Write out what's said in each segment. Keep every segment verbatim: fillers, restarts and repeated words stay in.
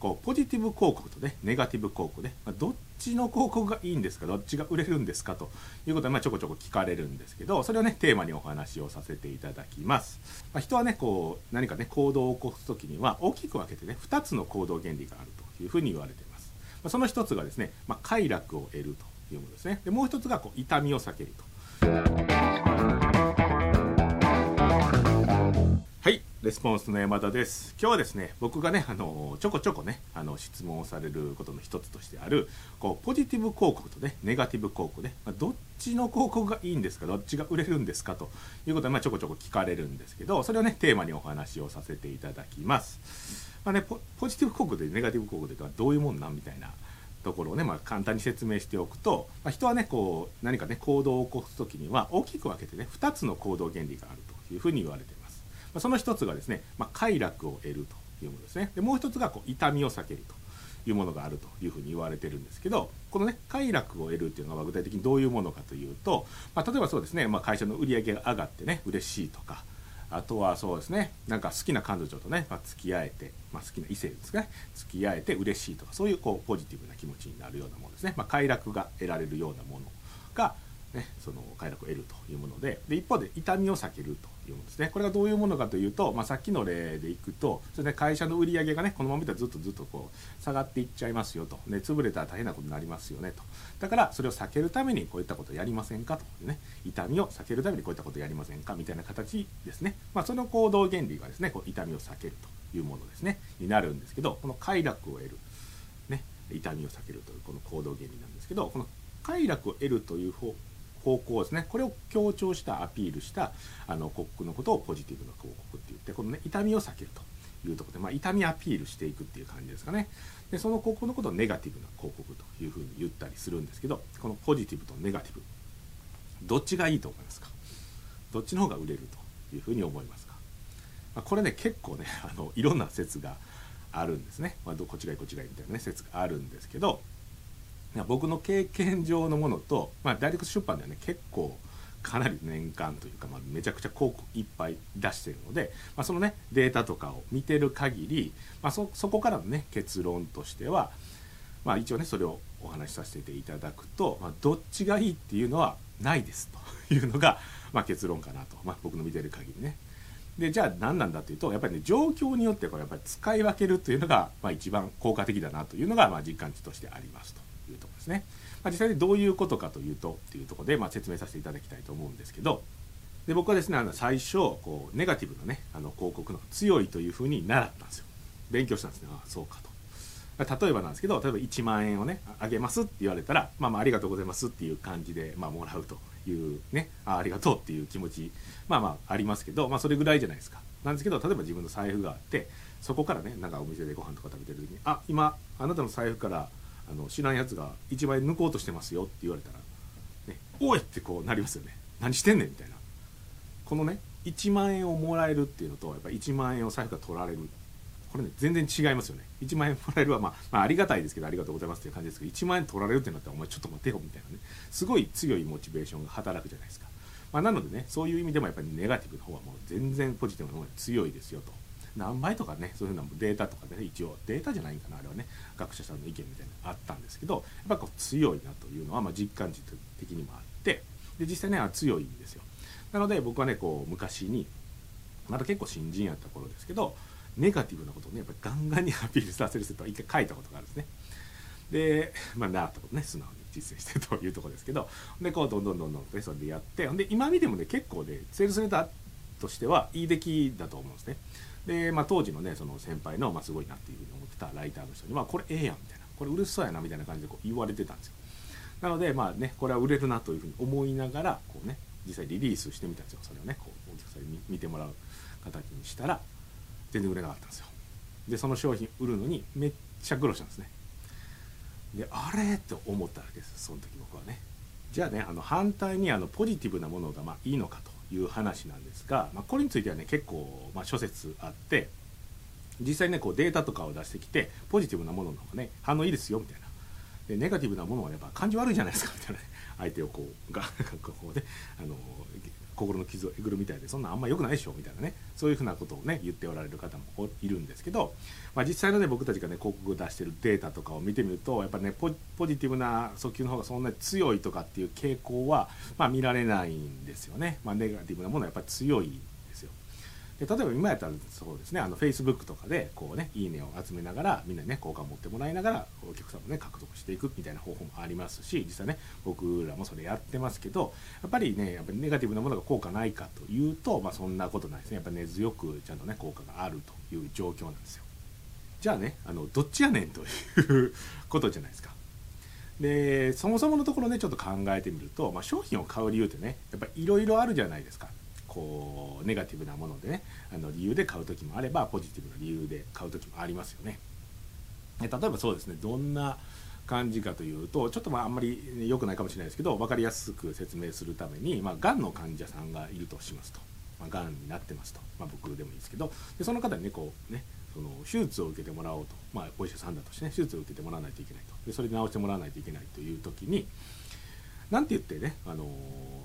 こうポジティブ広告とねネガティブ広告ね、まあ、どっちの広告がいいんですか、どっちが売れるんですかということは、まあちょこちょこ聞かれるんですけど、それをねテーマにお話をさせていただきます。まあ、人はねこう何かね行動を起こす時には大きく分けてねふたつの行動原理があるというふうに言われています。まあ、そのひとつがですね、まあ、快楽を得るというものですね。でもうひとつがこう痛みを避けると。はい、レスポンスの山田です。今日はですね、僕がね、あのちょこちょこね、あの質問をされることの一つとしてある、こうポジティブ広告とね、ネガティブ広告ね、まあ、どっちの広告がいいんですか、どっちが売れるんですかということは、まあ、ちょこちょこ聞かれるんですけど、それをね、テーマにお話をさせていただきます。まあね、ポ、ポジティブ広告でネガティブ広告ではどういうもんなんみたいなところをね、まあ、簡単に説明しておくと、まあ、人はね、こう何かね、行動を起こすときには大きく分けてね、ふたつの行動原理があるというふうに言われています。その一つがですね、まあ、快楽を得るというものですね。でもう一つがこう痛みを避けるというものがあるというふうに言われてるんですけど、このね快楽を得るというのは具体的にどういうものかというと、まあ、例えばそうですね、まあ、会社の売り上げが上がってね嬉しいとか、あとはそうですね、なんか好きな彼女とね、まあ、付き合えて、まあ、好きな異性ですかね、付き合えて嬉しいとか、そういうこうポジティブな気持ちになるようなものですね。まあ、快楽が得られるようなものがね、その快楽を得るというもの で, で一方で痛みを避けるというものですね。これがどういうものかというと、まあ、さっきの例でいくと、それで会社の売り上げがねこのままではずっとずっとこう下がっていっちゃいますよと、ね、潰れたら大変なことになりますよねと。だからそれを避けるためにこういったことをやりませんかというね、痛みを避けるためにこういったことをやりませんかみたいな形ですね。まあ、その行動原理がですねこう痛みを避けるというものですねになるんですけど、この快楽を得る、ね、痛みを避けるというこの行動原理なんですけど、この快楽を得るという方方向ですね、これを強調したアピールしたあの広告のことをポジティブな広告って言って、このね痛みを避けるというところで、まあ、痛みアピールしていくっていう感じですかね。でその広告のことをネガティブな広告というふうに言ったりするんですけど、このポジティブとネガティブどっちがいいと思いますか、どっちの方が売れるというふうに思いますか。まあ、これね結構ねあのいろんな説があるんですね。まあ、どこっちがいいこっちがいいみたいな、ね、説があるんですけど、僕の経験上のものと、まあ、ダイレクト出版ではね結構かなり年間というか、まあ、めちゃくちゃ広告いっぱい出してるので、まあ、そのねデータとかを見てる限り、まあ、そ, そこからのね結論としては、まあ、一応ねそれをお話しさせていただくと、まあ、どっちがいいっていうのはないですというのが、まあ、結論かなと、まあ、僕の見てる限りね。でじゃあ何なんだというと、やっぱりね状況によってこれやっぱり使い分けるというのが、まあ、一番効果的だなというのが、まあ、実感値としてありますと。いうところですね。まあ、実際にどういうことかというとっていうところで、まあ、説明させていただきたいと思うんですけど、で僕はですねあの最初こうネガティブなねあの広告の強いというふうに習ったんですよ。勉強したんですね。ああそうかと。例えばなんですけど、例えばいちまんえんをねあげますって言われたら、まあ、まあありがとうございますっていう感じで、まあ、もらうというね、 あ, ありがとうっていう気持ちまあまあありますけど、まあ、それぐらいじゃないですか。なんですけど、例えば自分の財布があってそこからねなんかお店でご飯とか食べてる時に、あ今あなたの財布からあの知らんやつがいちまんえん抜こうとしてますよって言われたら、ね、おいってこうなりますよね。何してんねんみたいな。このねいちまんえんをもらえるっていうのと、やっぱいちまんえんを財布から取られる、これね全然違いますよね。いちまんえんもらえるは、まあ、まあありがたいですけど、ありがとうございますっていう感じですけど、いちまんえん取られるってなったらお前ちょっと待てよみたいなね、すごい強いモチベーションが働くじゃないですか。まあ、なのでねそういう意味でもやっぱりネガティブの方はもう全然ポジティブの方が強いですよと。何倍とかね、そういうのもデータとかね、一応データじゃないんかな、あれはね学者さんの意見みたいなのあったんですけど、やっぱこう強いなというのは、まあ、実感値的にもあって、で実際ね強いんですよ。なので僕はねこう昔にまだ結構新人やった頃ですけど、ネガティブなことをねやっぱガンガンにアピールさせると一回書いたことがあるんですね。でまあなったことね素直に実践してというところですけど、でこうどんどんどんどんねそれでやって、で今見てもね結構ねセールスレターとしてはいい出来だと思うんですね。でまあ、当時のねその先輩の、まあ、すごいなっていうふうに思ってたライターの人に、まあ、これええやんみたいな、これうれしそうやなみたいな感じでこう言われてたんですよ。なのでまあねこれは売れるなというふうに思いながらこうね実際リリースしてみたんですよ。それをねこうお客さんに見てもらう形にしたら全然売れなかったんですよ。でその商品売るのにめっちゃ苦労したんですね。であれって思ったわけです、その時僕はね。じゃあねあの反対にあのポジティブなものがまあいいのかという話なんですが、まあ、これについてはね結構、まあ、諸説あって、実際ねこうデータとかを出してきてポジティブなものの方がね反応いいですよみたいな、でネガティブなものはやっぱ感じ悪いじゃないですかみたいな、ね、相手をこうがこうねあの心の傷をえぐるみたいで、そんなんあんま良くないでしょみたいなね、そういうふうなことをね言っておられる方もいるんですけど、まあ、実際のね僕たちがね広告を出してるデータとかを見てみると、やっぱねポジティブな訴求の方がそんなに強いとかっていう傾向は、まあ、見られないんですよね。まあ、ネガティブなものはやっぱり強いですよ。で例えば今やったらそうですね、あの Facebook とかでこうねいいねを集めながら、みんなにね好感を持ってもらいながらお客さんもね獲得していくみたいな方法もありますし、実際ね僕らもそれやってますけど、やっぱりねやっぱりネガティブなものが効果ないかというと、まあ、そんなことないですね。やっぱ根強くちゃんとね効果があるという状況なんですよ。じゃあねあのどっちやねんということじゃないですか。でそもそものところねちょっと考えてみると、まあ、商品を買う理由ってねやっぱりいろいろあるじゃないですか。こうネガティブなものでねあの理由で買う時もあれば、ポジティブな理由で買う時もありますよね。例えばそうですね、どんな感じかというと、ちょっとまああんまり良くないかもしれないですけど、分かりやすく説明するために、まあ、がんの患者さんがいるとしますと、まあ、がんになってますと、まあ、僕でもいいですけど、でその方にねこうねその手術を受けてもらおうと、まあ、お医者さんだとしてね手術を受けてもらわないといけないと、でそれで治してもらわないといけないという時に、なんて言ってねあの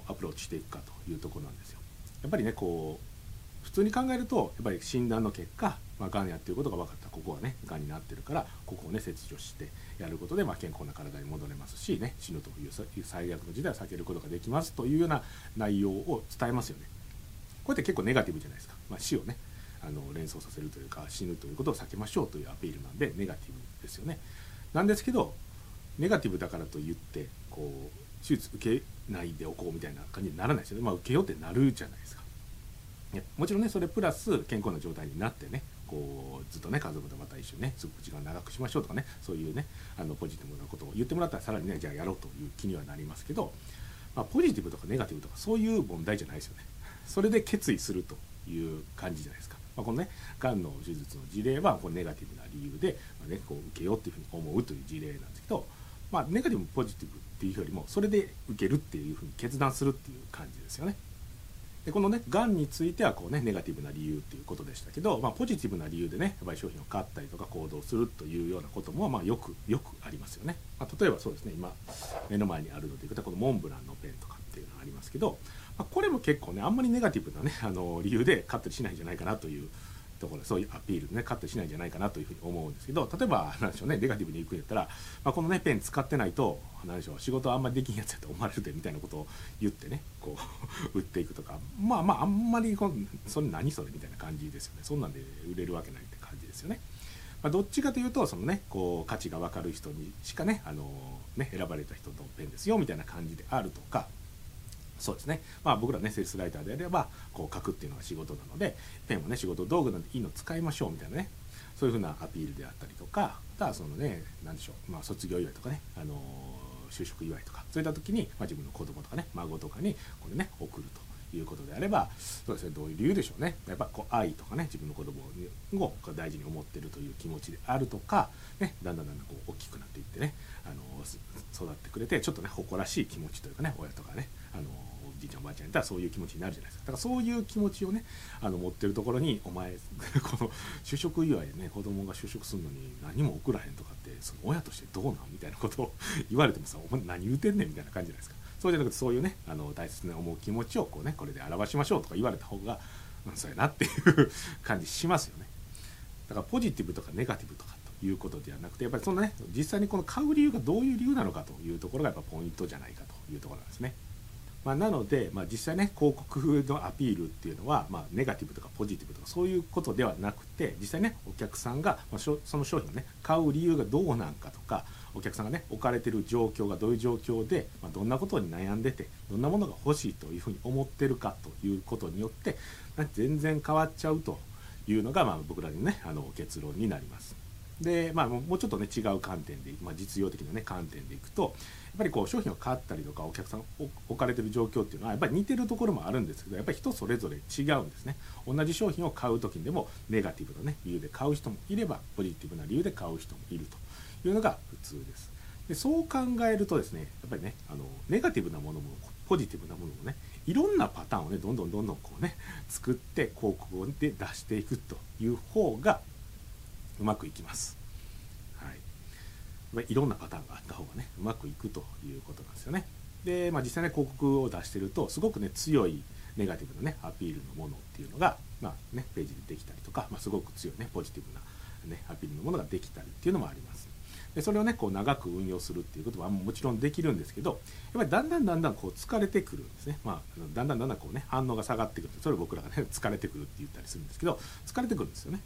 アプローチしていくかというところなんですよ。やっぱりねこう普通に考えると、やっぱり診断の結果、まあ、がんやっていうことが分かった、ここはねがんになってるからここをね切除してやることで、まあ、健康な体に戻れますし、ね、死ぬという最悪の事態を避けることができますというような内容を伝えますよね。これって結構ネガティブじゃないですか。まあ、死をねあの連想させるというか、死ぬということを避けましょうというアピールなんでネガティブですよね。なんですけどネガティブだからといってこう手術受けないでおこうみたいな感じにならないですよね。まあ、受けようってなるじゃないですか。もちろんねそれプラス健康な状態になってねこうずっとね家族とまた一緒にねすごく時間長くしましょうとかね、そういうねあのポジティブなことを言ってもらったら、さらにねじゃあやろうという気にはなりますけど、まあ、ポジティブとかネガティブとかそういう問題じゃないですよね。それで決意するという感じじゃないですか。まあ、このねがんの手術の事例はこうネガティブな理由で、まあね、こう受けようっていうふうに思うという事例なんですけど、まあ、ネガティブポジティブっていうよりもそれで受けるっていうふうに決断するっていう感じですよね。でこのねがんについてはこうねネガティブな理由っていうことでしたけど、まあ、ポジティブな理由でねやっぱり商品を買ったりとか行動するというようなこともまあよくよくありますよね。まあ、例えばそうですね、今目の前にあるのでいうとこのモンブランのペンとかっていうのがありますけど、まあ、これも結構ねあんまりネガティブなねあの理由で買ったりしないんじゃないかなというところで、そういうアピールでねカットしないんじゃないかなというふうに思うんですけど、例えば何でしょうねネガティブにいくんやったら、まあ、このねペン使ってないと何でしょう仕事あんまりできんやつやと思われるでみたいなことを言ってねこう売っていくとか、まあまああんまりこうそれ何それみたいな感じですよね。そんなんで売れるわけないって感じですよね。まあ、どっちかというとそのねこう価値が分かる人にしかねあのね選ばれた人のペンですよみたいな感じであるとか。そうですね、まあ、僕らねセールスライターであればこう書くっていうのが仕事なので、ペンもね仕事道具なんでいいの使いましょうみたいなね、そういうふうなアピールであったりとか、あとはそのね何でしょう、まあ、卒業祝いとかね、あのー、就職祝いとかそういった時に、まあ、自分の子供とかね孫とかにこれね送るということであれば、そうですねどういう理由でしょうね。やっぱこう愛とかね自分の子供を大事に思ってるという気持ちであるとか、ね、だんだんだんだんこう大きくなっていってね、あのー、育ってくれてちょっとね誇らしい気持ちというかね、親とかねあのーじいちゃんおばあちゃんだったらそういう気持ちになるじゃないですか。だからそういう気持ちをねあの持ってるところに、お前この就職祝いでね子供が就職するのに何も送らへんとかってその親としてどうなんみたいなことを言われてもさ、お前何言うてんねんみたいな感じじゃないですか。そうじゃなくてそういうねあの大切な思う気持ちをこうねこれで表しましょうとか言われた方が、うん、そうやなっていう感じしますよね。だからポジティブとかネガティブとかということではなくて、やっぱりそんなね実際にこの買う理由がどういう理由なのかというところがやっぱポイントじゃないかというところなんですね。まあ、なので、まあ、実際ね広告のアピールっていうのは、まあ、ネガティブとかポジティブとかそういうことではなくて、実際ねお客さんが、まあ、その商品をね買う理由がどうなんかとか、お客さんがね置かれてる状況がどういう状況で、まあ、どんなことに悩んでてどんなものが欲しいというふうに思ってるかということによって全然変わっちゃうというのが、まあ、僕らのねあの結論になります。でまあ、もうちょっとね違う観点で、まあ、実用的な、ね、観点でいくと、やっぱりこう商品を買ったりとかお客さん置かれてる状況っていうのはやっぱり似てるところもあるんですけど、やっぱり人それぞれ違うんですね。同じ商品を買う時にでもネガティブな、ね、理由で買う人もいればポジティブな理由で買う人もいるというのが普通です。でそう考えるとですね、やっぱりねあのネガティブなものもポジティブなものもねいろんなパターンをねどんどんどんどんこうね作って広告で出していくという方がうまくいきます。はい、いろんなパターンがあった方がねうまくいくということなんですよね。で、まあ、実際ね広告を出してるとすごくね強いネガティブなねアピールのものっていうのが、まあね、ページでできたりとか、まあ、すごく強いねポジティブな、ね、アピールのものができたりっていうのもあります。でそれをねこう長く運用するっていうことはもちろんできるんですけど、やっぱりだんだんだんだんこう疲れてくるんですね。まあだんだんだんだんこうね反応が下がってくる。それを僕らがね疲れてくるって言ったりするんですけど、疲れてくるんですよね。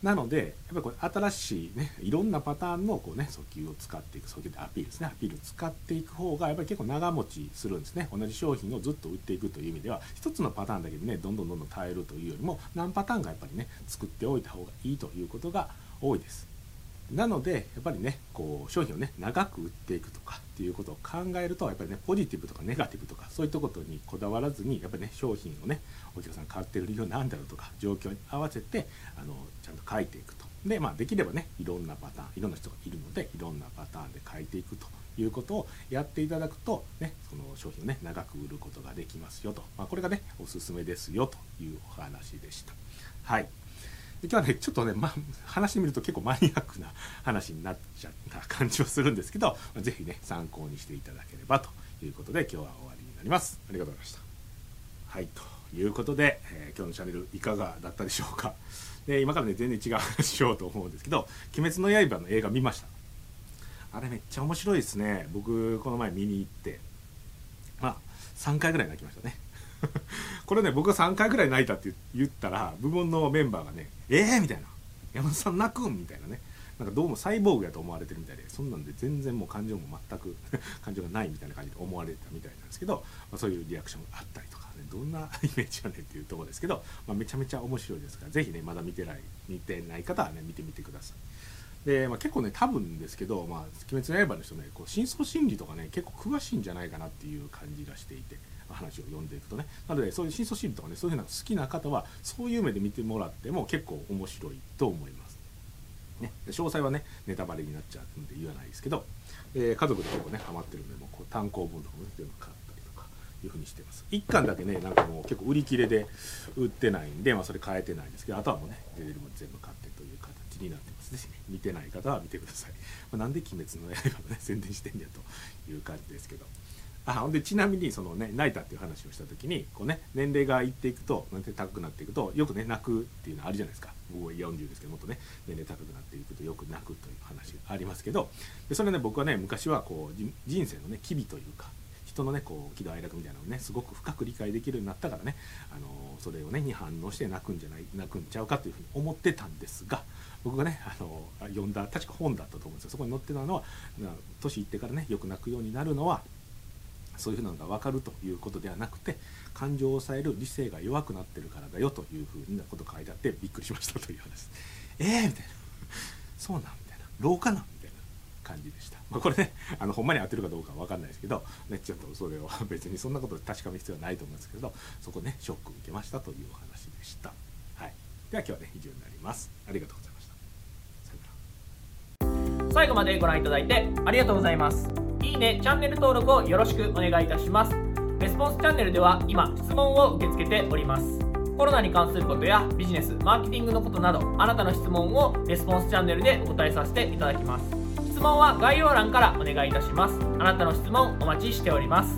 なのでやっぱり新しいねいろんなパターンのこうね訴求を使っていく、訴求でアピールですね、アピールを使っていく方がやっぱり結構長持ちするんですね。同じ商品をずっと売っていくという意味では、一つのパターンだけでねどんどんどんどん耐えるというよりも何パターンかやっぱりね作っておいた方がいいということが多いです。なのでやっぱりねこう商品をね長く売っていくとかっていうことを考えると、やっぱりねポジティブとかネガティブとかそういったことにこだわらずに、やっぱりね商品をねお客さん買ってる理由なんだろうとか状況に合わせてあのちゃんと書いていくと。でまあできればねいろんなパターン、いろんな人がいるのでいろんなパターンで書いていくということをやっていただくとね、その商品をね長く売ることができますよと、まあ、これがねおすすめですよというお話でした。はい、今日はね、ちょっとね、ま、話してみると結構マニアックな話になっちゃった感じはするんですけど、ぜひね、参考にしていただければということで、今日は終わりになります。ありがとうございました。はい、ということで、えー、今日のチャンネルいかがだったでしょうか。で今からね、全然違う話しようと思うんですけど、鬼滅の刃の映画見ました。あれめっちゃ面白いですね。僕、この前見に行って、まあ、さんかいぐらい泣きましたね。これね、僕がさんかいぐらい泣いたって言ったら、部門のメンバーがね、えーみたいな、山田さん泣くんみたいなね、なんかどうもサイボーグやと思われてるみたいで、そんなんで全然もう感情も全く感情がないみたいな感じで思われてたみたいなんですけど、まあ、そういうリアクションがあったりとか、ね、どんなイメージやねんっていうところですけど、まあ、めちゃめちゃ面白いですから、ぜひね、まだ見てない、見てない方はね、見てみてください。でまあ、結構ね、多分ですけど、まあ、鬼滅の刃の人ね、こう深層心理とかね、結構詳しいんじゃないかなっていう感じがしていて、話を読んでいくとね。なので、そういう深層心理とかね、そういうのが好きな方は、そういう目で見てもらっても結構面白いと思います。ね、詳細はね、ネタバレになっちゃうんで言わないですけど、えー、家族で結構ね、ハマってるんで、もうこう単行本とかもね、買ったりとか、いうふうにしてます。いっかんだけね、なんかもう結構売り切れで売ってないんで、まあそれ買えてないんですけど、あとはもうね、出てるも全部買ってという形になってます。ぜひね、見てない方は見てください。まあ、なんで鬼滅の刃をね、宣伝してんやという感じですけど。あでちなみにその、ね、泣いたっていう話をした時にこう、ね、年齢がいっていくとなんて高くなっていくとよく、ね、泣くっていうのはあるじゃないですか。僕はよんじゅうですけど、もっとね年齢高くなっていくとよく泣くという話がありますけど、でそれね僕はね昔はこう人生のね機微というか人のねこう喜怒哀楽みたいなのをねすごく深く理解できるようになったからね、あのそれをねに反応して泣くんじゃない泣くんちゃうかというふうに思ってたんですが、僕がねあの読んだ確か本だったと思うんですよ。そこに載ってたのは年いってからねよく泣くようになるのはそういうのが分かるということではなくて、感情を抑える理性が弱くなってるからだよというふうなことが書いてあってびっくりしましたという話です。えーみたいな、そうなんみたいな、老化なんみたいな感じでした。まあ、これねあのほんまに合ってるかどうかは分かんないですけど、ね、ちょっとそれは別にそんなことで確かめる必要はないと思うんですけど、そこねショック受けましたというお話でした。はい、では今日はね以上になります。ありがとうございました。さよなら。最後までご覧いただいてありがとうございます。いいね、チャンネル登録をよろしくお願いいたします。レスポンスチャンネルでは今質問を受け付けております。コロナに関することやビジネス、マーケティングのことなど、あなたの質問をレスポンスチャンネルでお答えさせていただきます。質問は概要欄からお願いいたします。あなたの質問お待ちしております。